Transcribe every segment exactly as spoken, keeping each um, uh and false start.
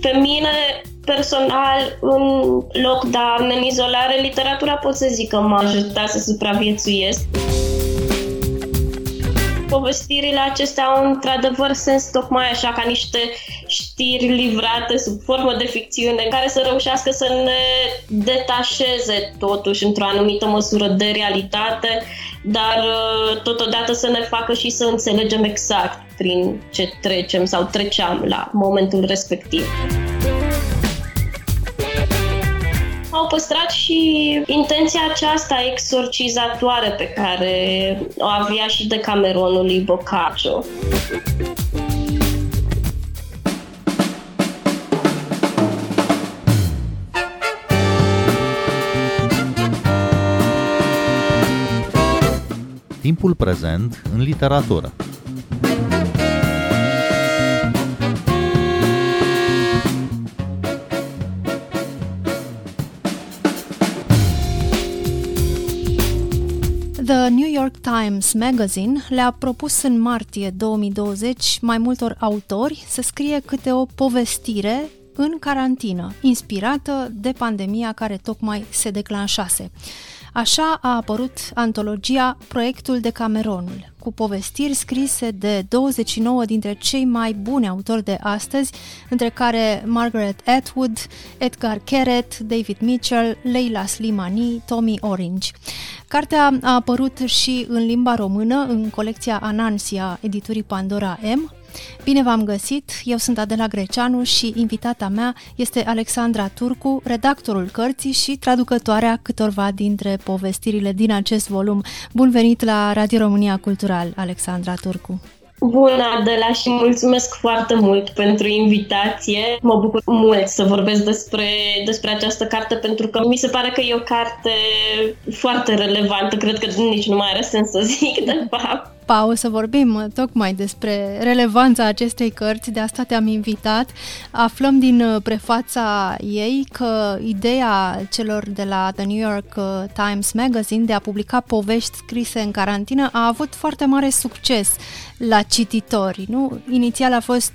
Pe mine, personal, în lockdown, în izolare, literatura pot să zic că m-a ajutat să supraviețuiesc. Povestirile acestea au într-adevăr sens tocmai așa, ca niște știri livrate sub formă de ficțiune, care să reușească să ne detașeze totuși într-o anumită măsură de realitate, dar totodată să ne facă și să înțelegem exact prin ce trecem sau treceam la momentul respectiv. Au păstrat și intenția aceasta exorcizatoare pe care o avea și Decameronul lui Boccaccio. Timpul prezent în literatură. The New York Times Magazine le-a propus în martie două mii douăzeci mai multor autori să scrie câte o povestire în carantină, inspirată de pandemia care tocmai se declanșase. Așa a apărut antologia Proiectul Decameronul, cu povestiri scrise de douăzeci și nouă dintre cei mai buni autori de astăzi, între care Margaret Atwood, Etgar Keret, David Mitchell, Leila Slimani, Tommy Orange. Cartea a apărut și în limba română, în colecția Anansi a editurii Pandora M. Bine v-am găsit, eu sunt Adela Greceanu și invitata mea este Alexandra Turcu, redactorul cărții și traducătoarea câtorva dintre povestirile din acest volum. Bun venit la Radio România Cultural, Alexandra Turcu! Bună, Adela, și mulțumesc foarte mult pentru invitație. Mă bucur mult să vorbesc despre, despre această carte, pentru că mi se pare că e o carte foarte relevantă. Cred că nici nu mai are sens să zic, de fapt. Pa, o să vorbim tocmai despre relevanța acestei cărți, de asta te-am invitat. Aflăm din prefața ei că ideea celor de la The New York Times Magazine de a publica povești scrise în carantină a avut foarte mare succes la cititori, nu? Inițial a fost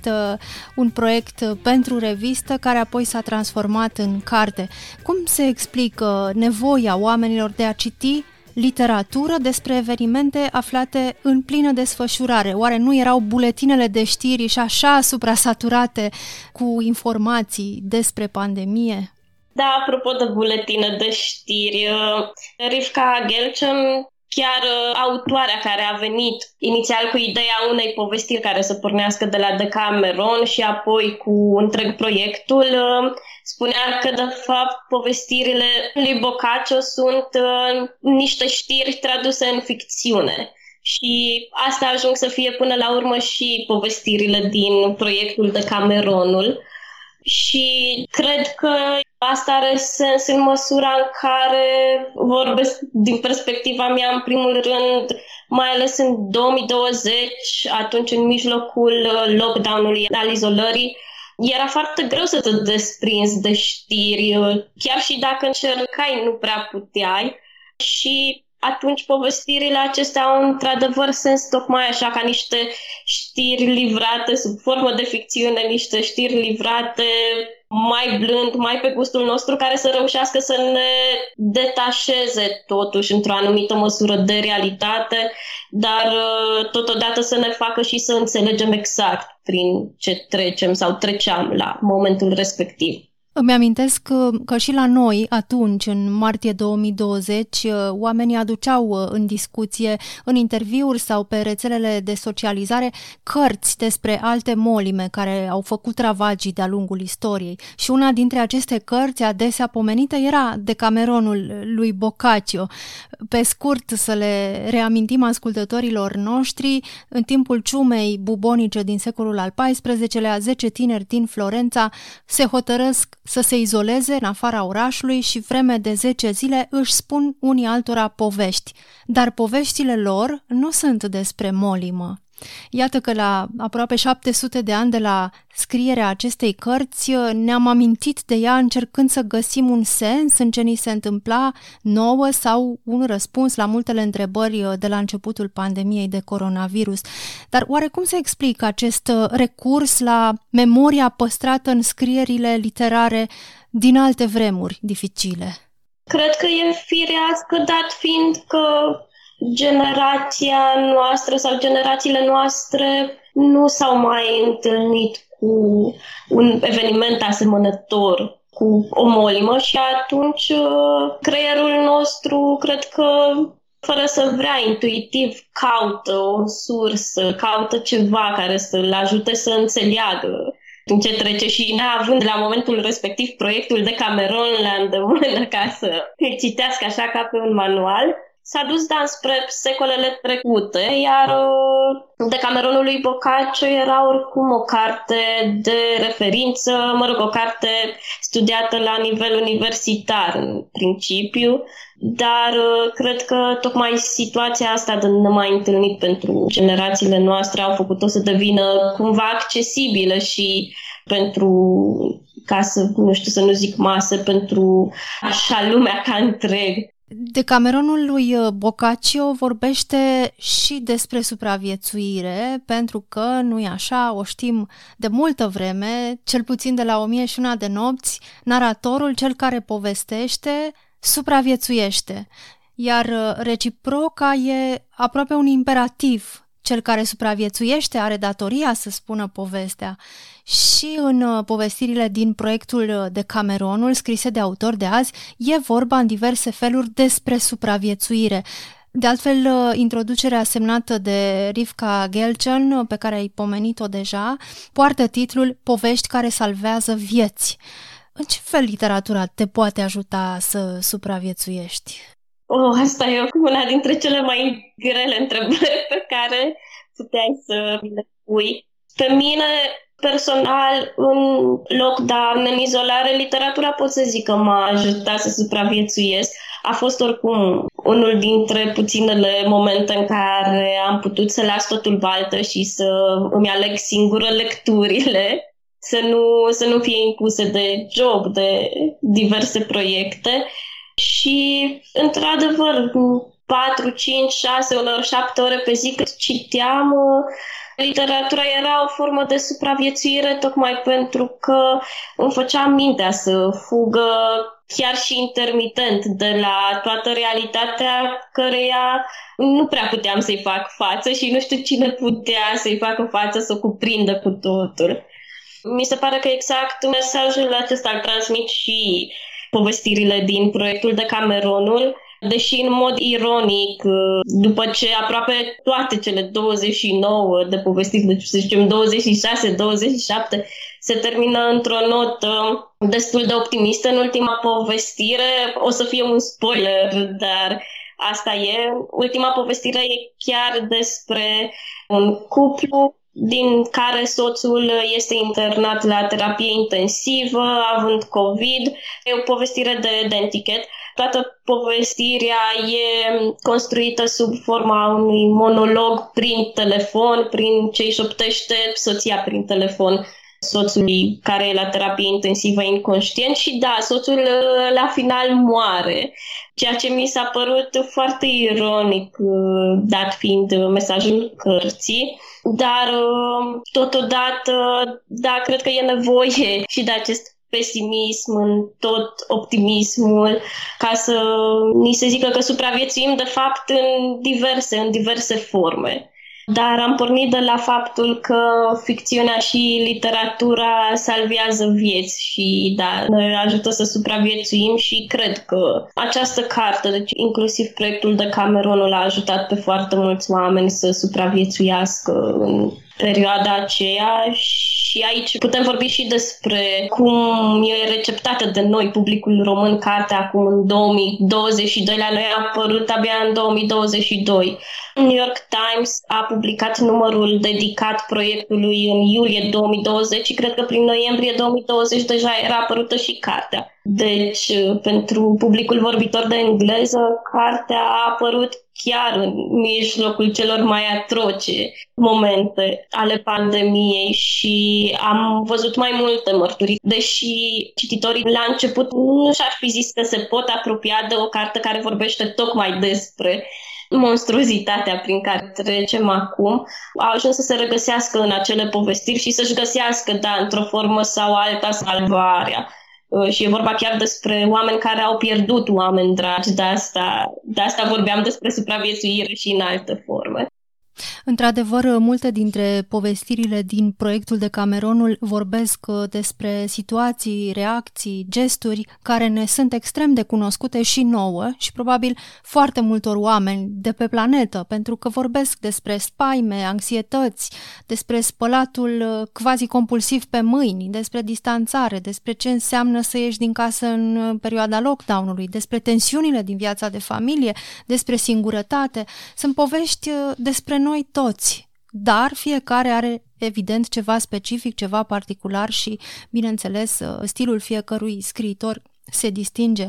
un proiect pentru revistă care apoi s-a transformat în carte. Cum se explică nevoia oamenilor de a citi literatură despre evenimente aflate în plină desfășurare? Oare nu erau buletinele de știri și așa suprasaturate cu informații despre pandemie? Da, apropo de buletine de știri, Rivka Galchen, chiar autoarea care a venit inițial cu ideea unei povestiri care să pornească de la Decameron și apoi cu întreg proiectul, spunea că, de fapt, povestirile lui Boccaccio sunt uh, niște știri traduse în ficțiune. Și asta ajung să fie până la urmă și povestirile din Proiectul Decameronul. Și cred că asta are sens în măsura în care vorbesc din perspectiva mea, în primul rând, mai ales în două mii douăzeci, atunci în mijlocul lockdown-ului, al izolării, era foarte greu să te desprinzi de știri, chiar și dacă încercai, nu prea puteai. Și atunci povestirile acestea au într-adevăr sens tocmai așa, ca niște știri livrate sub formă de ficțiune, niște știri livrate mai blând, mai pe gustul nostru, care să reușească să ne detașeze totuși într-o anumită măsură de realitate, dar totodată să ne facă și să înțelegem exact prin ce trecem sau treceam la momentul respectiv. Îmi amintesc că, că și la noi, atunci, în martie două mii douăzeci, oamenii aduceau în discuție, în interviuri sau pe rețelele de socializare, cărți despre alte molime care au făcut ravagii de-a lungul istoriei. Și una dintre aceste cărți, adesea pomenită, era Decameronul lui Boccaccio. Pe scurt, să le reamintim ascultătorilor noștri, în timpul ciumei bubonice din secolul al paisprezecelea, zece tineri din Florența se hotărăsc să se izoleze în afara orașului și vreme de zece zile își spun unii altora povești. Dar poveștile lor nu sunt despre molimă, Iată că la aproape șapte sute de ani de la scrierea acestei cărți ne-am amintit de ea încercând să găsim un sens în ce ni se întâmpla nouă sau un răspuns la multele întrebări de la începutul pandemiei de coronavirus. Dar oare cum se explică acest recurs la memoria păstrată în scrierile literare din alte vremuri dificile? Cred că e firească, dat fiind că generația noastră sau generațiile noastre nu s-au mai întâlnit cu un eveniment asemănător, cu o molimă, și atunci creierul nostru, cred că, fără să vrea, intuitiv caută o sursă, caută ceva care să-l ajute să înțeleagă în ce trece și neavând la momentul respectiv Proiectul Decameron la îndemână ca să îl citească așa ca pe un manual, s-a dus da spre secolele trecute, iar Decameronul lui Boccaccio era oricum o carte de referință, mă rog, o carte studiată la nivel universitar în principiu, dar cred că tocmai situația asta de nu mai întâlnit pentru generațiile noastre au făcut-o să devină cumva accesibilă și pentru, ca să, nu știu, să nu zic masă, pentru așa lumea ca întreg. Decameronul lui Boccaccio vorbește și despre supraviețuire, pentru că, nu-i așa, o știm de multă vreme, cel puțin de la O mie și una de nopți, naratorul, cel care povestește, supraviețuiește, iar reciproca e aproape un imperativ. Cel care supraviețuiește are datoria să spună povestea. Și în povestirile din Proiectul Decameronul, scrise de autor de azi, e vorba în diverse feluri despre supraviețuire. De altfel, introducerea semnată de Rivka Galchen, pe care ai pomenit-o deja, poartă titlul Povești care salvează vieți. În ce fel literatura te poate ajuta să supraviețuiești? Oh, asta e una dintre cele mai grele întrebări pe care puteai să le pui. Pe mine, personal, în lockdown, în izolare, literatura pot să zic că m-a ajutat să supraviețuiesc. A fost oricum unul dintre puținele momente în care am putut să las totul baltă și să îmi aleg singură lecturile, să nu, să nu fie impuse de job, de diverse proiecte. Și, într-adevăr, patru, cinci, șase, uneori șapte ore pe zi cât citeam, literatura era o formă de supraviețuire tocmai pentru că îmi făcea mintea să fugă chiar și intermitent de la toată realitatea căreia nu prea puteam să-i fac față și nu știu cine putea să-i facă față, să o cuprindă cu totul. Mi se pare că exact mesajul acesta îl transmit și povestirile din Proiectul Decameronul, deși în mod ironic, după ce aproape toate cele douăzeci și nouă de povestiri, deci să zicem douăzeci și șase, douăzeci și șapte, se termină într-o notă destul de optimistă. În ultima povestire, o să fie un spoiler, dar asta e, ultima povestire e chiar despre un cuplu din care soțul este internat la terapie intensivă, având COVID. E o povestire de dentichet. Toată povestirea e construită sub forma unui monolog prin telefon, prin ce îi șoptește soția prin telefon soțului care e la terapie intensivă inconștient și da, soțul la final moare, ceea ce mi s-a părut foarte ironic, dat fiind mesajul cărții, dar totodată, da, cred că e nevoie și de acest pesimism în tot optimismul ca să ni se zică că supraviețuim de fapt în diverse, în diverse forme. Dar am pornit de la faptul că ficțiunea și literatura salvează vieți și da, ne ajută să supraviețuim și cred că această carte, deci inclusiv Proiectul Decameronul, a ajutat pe foarte mulți oameni să supraviețuiască în perioada aceea și aici putem vorbi și despre cum e receptată de noi, publicul român, cartea acum în două mii douăzeci și doi, la noi a apărut abia în două mii douăzeci și doi. New York Times a publicat numărul dedicat proiectului în iulie două mii douăzeci și cred că prin noiembrie două mii douăzeci deja era apărută și cartea. Deci, pentru publicul vorbitor de engleză, cartea a apărut chiar în mijlocul celor mai atroce momente ale pandemiei și am văzut mai multe mărturii, deși cititorii la început nu și-ar fi zis că se pot apropia de o carte care vorbește tocmai despre monstruozitatea prin care trecem acum, au ajuns să se regăsească în acele povestiri și să-și găsească, da, într-o formă sau alta, salvarea. Și e vorba chiar despre oameni care au pierdut oameni dragi, de asta, de asta vorbeam despre supraviețuire și în alte forme. Într-adevăr, multe dintre povestirile din Proiectul Decameronul vorbesc despre situații, reacții, gesturi care ne sunt extrem de cunoscute și nouă și probabil foarte multor oameni de pe planetă, pentru că vorbesc despre spaime, anxietăți, despre spălatul quasi-compulsiv pe mâini, despre distanțare, despre ce înseamnă să ieși din casă în perioada lockdown-ului, despre tensiunile din viața de familie, despre singurătate. Sunt povești despre noi toți, dar fiecare are evident ceva specific, ceva particular și, bineînțeles, stilul fiecărui scriitor se distinge.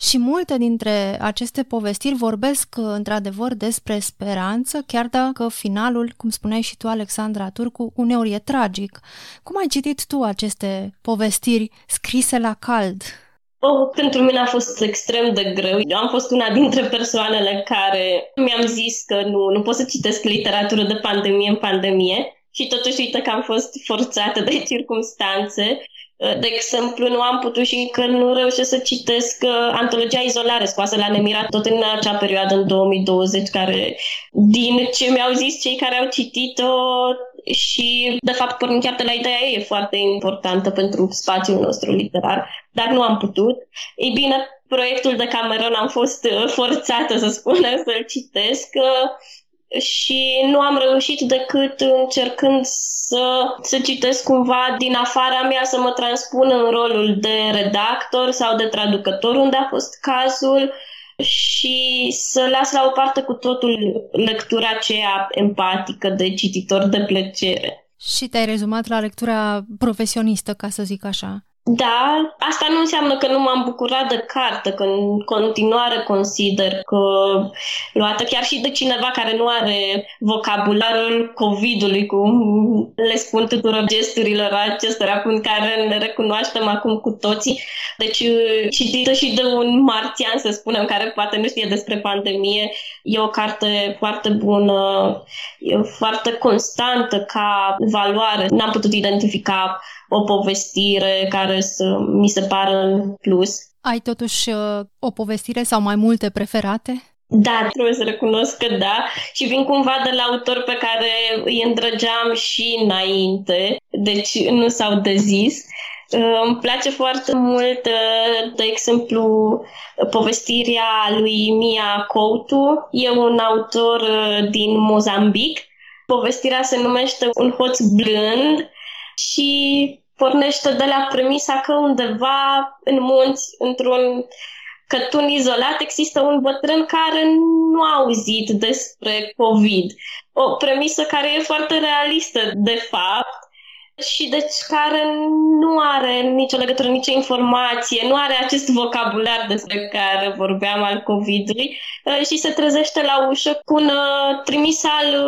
Și multe dintre aceste povestiri vorbesc într-adevăr despre speranță, chiar dacă finalul, cum spuneai și tu, Alexandra Turcu, uneori e tragic. Cum ai citit tu aceste povestiri scrise la cald? Oh, pentru mine a fost extrem de greu. Eu am fost una dintre persoanele care mi-am zis că nu, nu pot să citesc literatură de pandemie în pandemie și totuși uite că am fost forțată de circumstanțe. De exemplu, nu am putut și încă nu reușesc să citesc antologia Izolare scoasă la Nemira tot în acea perioadă, în două mii douăzeci, care, din ce mi-au zis cei care au citit-o, și, de fapt, pornind chiar de la ideea ei, e foarte importantă pentru spațiul nostru literar, dar nu am putut. Ei bine, Proiectul Decameron am fost forțată, să spunem, să-l citesc și nu am reușit decât încercând să, să citesc cumva din afara mea, să mă transpun în rolul de redactor sau de traducător, unde a fost cazul, și să las la o parte cu totul lectura aceea empatică de cititor de plăcere. Și te-ai rezumat la lectura profesionistă, ca să zic așa. Da, asta nu înseamnă că nu m-am bucurat de carte, că în continuare consider că, luată chiar și de cineva care nu are vocabularul COVID-ului, cum le spun tuturor gesturilor acestora cu care ne recunoaștem acum cu toții, deci citită și de un marțian, să spunem, care poate nu știe despre pandemie, e o carte foarte bună, foarte constantă ca valoare. N-am putut identifica o povestire care să mi se pară în plus. Ai totuși o povestire sau mai multe preferate? Da, trebuie să recunosc că da. Și vin cumva de la autori pe care îi îndrăgeam și înainte, deci nu s-au dezis. Îmi place foarte mult, de exemplu, povestirea lui Mia Couto. E un autor din Mozambic. Povestirea se numește Un hoț blând și pornește de la premisa că undeva în munți, într-un cătun izolat, există un bătrân care nu a auzit despre COVID. O premisă care e foarte realistă, de fapt, și deci care nu are nicio legătură, nicio informație, nu are acest vocabular despre care vorbeam al COVID-ului și se trezește la ușă cu un trimis al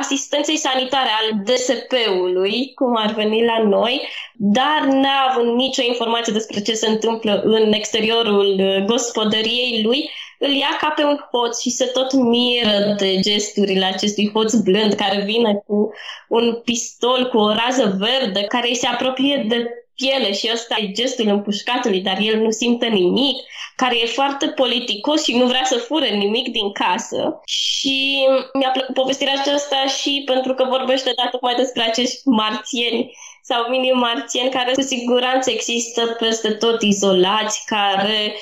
asistenței sanitare, al D S P-ului, cum ar veni la noi, dar neavând nicio informație despre ce se întâmplă în exteriorul gospodăriei lui, îl ia ca pe un hoț și se tot miră de gesturile acestui hoț blând care vine cu un pistol, cu o rază verde, care îi se apropie de piele și ăsta e gestul împușcatului, dar el nu simte nimic, care e foarte politicos și nu vrea să fure nimic din casă. Și mi-a plăcut povestirea aceasta și pentru că vorbește de tocmai despre acești marțieni sau mini-marțieni care cu siguranță există peste tot izolați, care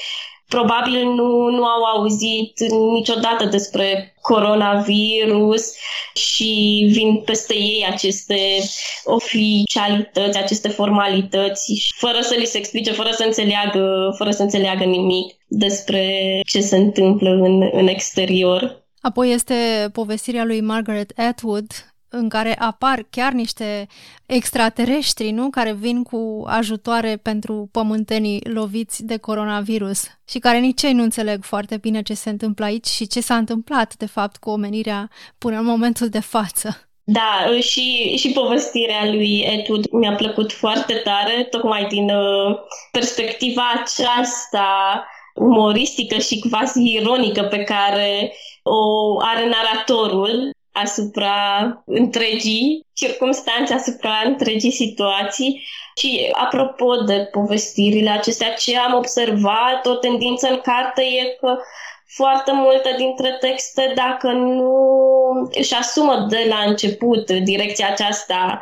probabil nu, nu au auzit niciodată despre coronavirus și vin peste ei aceste oficialități, aceste formalități, fără să li se explice, fără să înțeleagă, fără să înțeleagă nimic despre ce se întâmplă în, în exterior. Apoi este povestirea lui Margaret Atwood, în care apar chiar niște extraterestri, nu? Care vin cu ajutoare pentru pământenii loviți de coronavirus și care nici ei nu înțeleg foarte bine ce se întâmplă aici și ce s-a întâmplat, de fapt, cu omenirea până în momentul de față. Da, și, și povestirea lui Atwood mi-a plăcut foarte tare, tocmai din uh, perspectiva aceasta umoristică și quasi ironică pe care o are naratorul asupra întregii circumstanțe, asupra întregii situații. Și apropo de povestirile acestea, ce am observat, o tendință în carte e că foarte multe dintre texte, dacă nu își asumă de la început direcția aceasta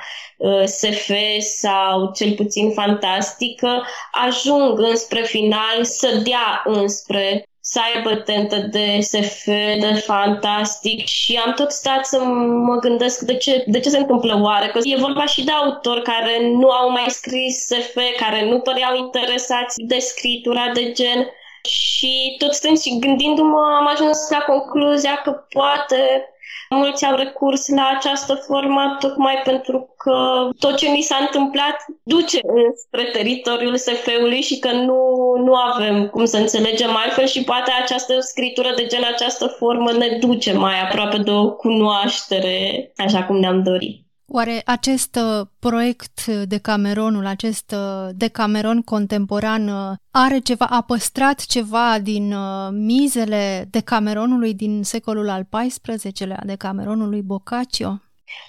S F sau cel puțin fantastică, ajung înspre final să dea înspre, să aibă tentă de S F, de fantastic, și am tot stat să mă gândesc de ce, de ce se întâmplă oare, că e vorba și de autori care nu au mai scris S F, care nu păreau interesați de scritura de gen. Și tot stând și gândindu-mă, am ajuns la concluzia că poate mulți au recurs la această formă tocmai pentru că tot ce ni s-a întâmplat duce spre teritoriul S F-ului și că nu, nu avem cum să înțelegem altfel și poate această scritură de gen, această formă ne duce mai aproape de o cunoaștere așa cum ne-am dorit. Oare acest uh, proiect Decameronul, acest uh, Decameron contemporan uh, are ceva, a păstrat ceva din uh, mizele Decameronului din secolul al paisprezecelea, Decameronului Boccaccio?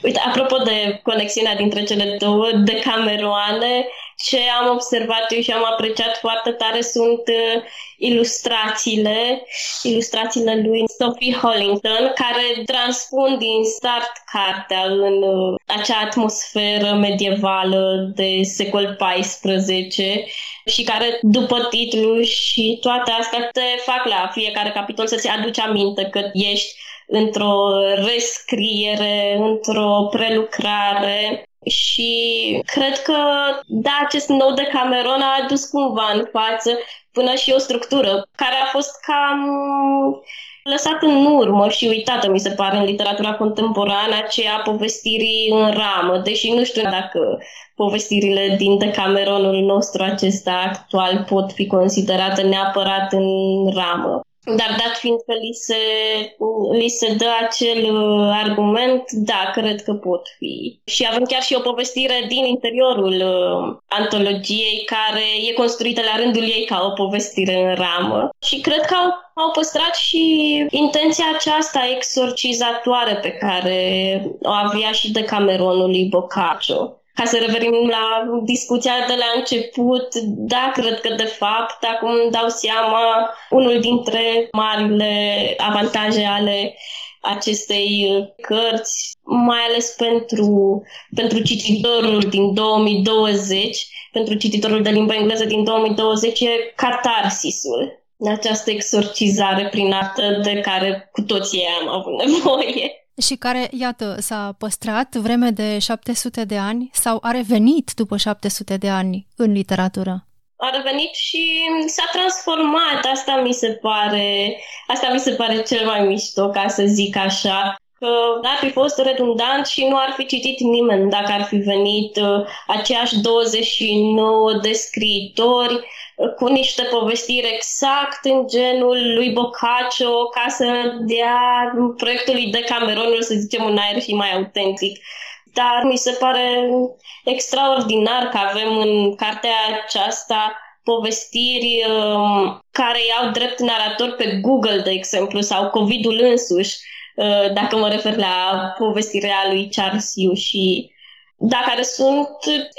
Uite, apropo de conexiunea dintre cele două decameroane, ce am observat eu și am apreciat foarte tare sunt ilustrațiile, ilustrațiile lui Sophie Hollington, care transpun din start cartea în acea atmosferă medievală de secol paisprezece și care, după titlu și toate astea, te fac la fiecare capitol să-ți aduci aminte că ești într-o rescriere, într-o prelucrare. Și cred că, da, acest nou Decameron a adus cumva în față până și o structură care a fost cam lăsată în urmă și uitată, mi se pare, în literatura contemporană, aceea povestirii în ramă, deși nu știu dacă povestirile din Decameronul nostru acesta actual pot fi considerate neapărat în ramă. Dar dat fiind că li se, li se dă acel argument, da, cred că pot fi. Și avem chiar și o povestire din interiorul uh, antologiei care e construită la rândul ei ca o povestire în ramă. Și cred că au, au păstrat și intenția aceasta exorcizatoare pe care o avea și Decameronul lui Boccaccio. Ca să revenim la discuția de la început, da, cred că de fapt, acum îmi dau seama, unul dintre marile avantaje ale acestei cărți, mai ales pentru, pentru cititorul din două mii douăzeci, pentru cititorul de limba engleză din două mii douăzeci, e catarsisul, această exorcizare prin artă de care cu toții am avut nevoie. Și care, iată, s-a păstrat vreme de șapte sute de ani sau a revenit după șapte sute de ani în literatură? A revenit și s-a transformat, asta mi se pare, asta mi se pare cel mai mișto, ca să zic așa. Că ar fi fost redundant și nu ar fi citit nimeni dacă ar fi venit uh, aceiași douăzeci și nouă de scriitori uh, cu niște povestiri exact în genul lui Boccaccio, ca să dea proiectului Decameronul, să zicem, un aer și mai autentic. Dar mi se pare extraordinar că avem în cartea aceasta povestiri uh, care iau drept narator pe Google, de exemplu, sau COVID-ul însuși, dacă mă refer la povestirea lui Charles Yu, și da, care sunt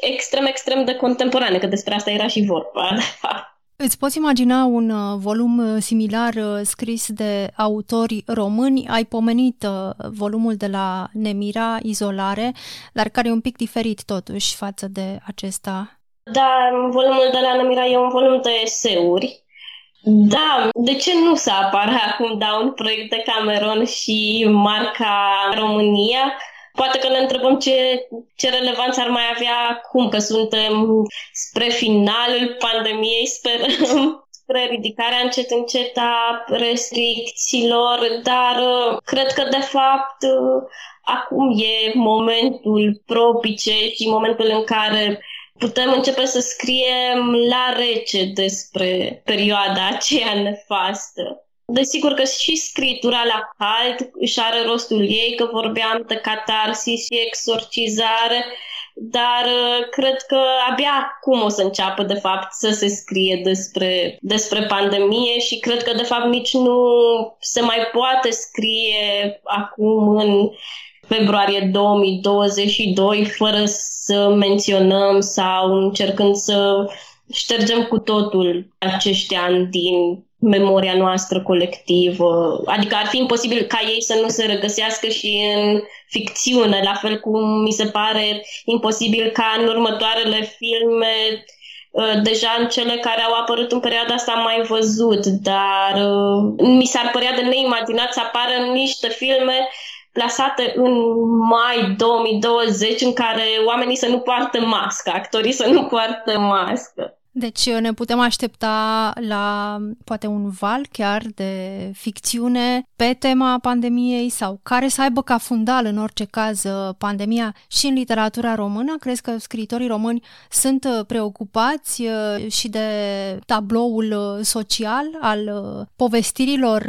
extrem, extrem de contemporane, că despre asta era și vorba, de fapt. Îți poți imagina un volum similar scris de autori români? Ai pomenit volumul de la Nemira, Izolare, dar care e un pic diferit totuși față de acesta. Da, volumul de la Nemira e un volum de eseuri. Da, de ce nu să apară acum, da, un proiect Decameron și marca România? Poate că ne întrebăm ce, ce relevanță ar mai avea acum, că suntem spre finalul pandemiei, sperăm, spre ridicarea încet încet a restricțiilor, dar cred că de fapt acum e momentul propice și momentul în care putem începe să scriem la rece despre perioada aceea nefastă. Desigur că și scritura la cald își are rostul ei, că vorbeam de catarsis și exorcizare, dar cred că abia acum o să înceapă, de fapt, să se scrie despre, despre pandemie și cred că, de fapt, nici nu se mai poate scrie acum în februarie două mii douăzeci și doi fără să menționăm sau încercând să ștergem cu totul acești ani din memoria noastră colectivă. Adică ar fi imposibil ca ei să nu se regăsească și în ficțiune, la fel cum mi se pare imposibil ca în următoarele filme, deja în cele care au apărut în perioada asta am mai văzut, dar mi s-ar părea de neimaginat să apară niște filme plasate în mai două mii douăzeci în care oamenii să nu poartă mască, actorii să nu poartă mască. Deci ne putem aștepta la poate un val chiar de ficțiune pe tema pandemiei sau care să aibă ca fundal în orice caz pandemia și în literatura română? Crezi că scriitorii români sunt preocupați și de tabloul social al povestirilor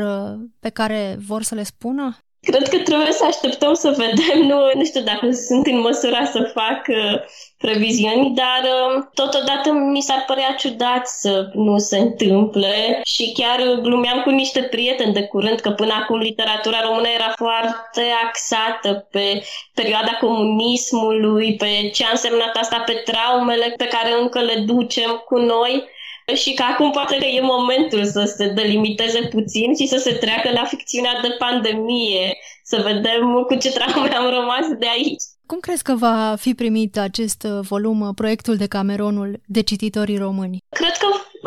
pe care vor să le spună? Cred că trebuie să așteptăm să vedem, nu, nu știu dacă sunt în măsura să fac uh, previziuni, dar uh, totodată mi s-ar părea ciudat să nu se întâmple și chiar glumeam cu niște prieteni de curând că până acum literatura română era foarte axată pe perioada comunismului, pe ce a însemnat asta, pe traumele pe care încă le ducem cu noi. Și că acum poate că e momentul să se delimiteze puțin și să se treacă la ficțiunea de pandemie, să vedem cu ce traume am rămas de aici. Cum crezi că va fi primit acest volum, Proiectul Decameronul, de cititorii români? Cred că,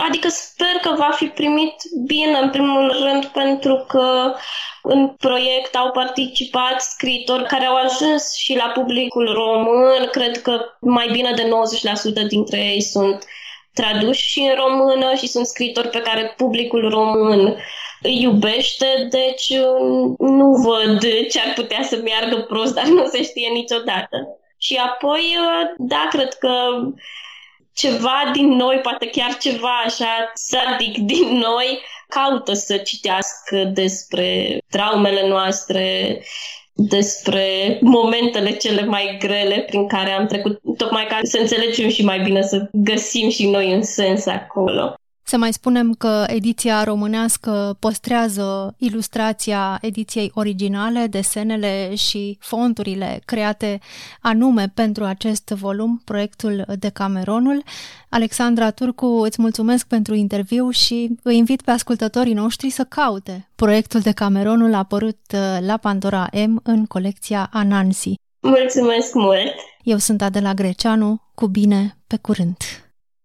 adică sper că va fi primit bine, în primul rând, pentru că în proiect au participat scriitori care au ajuns și la publicul român. Cred că mai bine de nouăzeci la sută dintre ei sunt traduși și în română și sunt scriitori pe care publicul român îi iubește, deci nu văd ce ar putea să meargă prost, dar nu se știe niciodată. Și apoi, da, cred că ceva din noi, poate chiar ceva așa sadic din noi, caută să citească despre traumele noastre, despre momentele cele mai grele prin care am trecut, tocmai ca să înțelegem și mai bine să găsim și noi un sens acolo. Să mai spunem că ediția românească păstrează ilustrația ediției originale, desenele și fonturile create anume pentru acest volum, Proiectul Decameronul. Alexandra Turcu, îți mulțumesc pentru interviu și îi invit pe ascultătorii noștri să caute Proiectul Decameronul apărut la Pandora M în colecția Anansi. Mulțumesc mult! Eu sunt Adela Greceanu, cu bine, pe curând!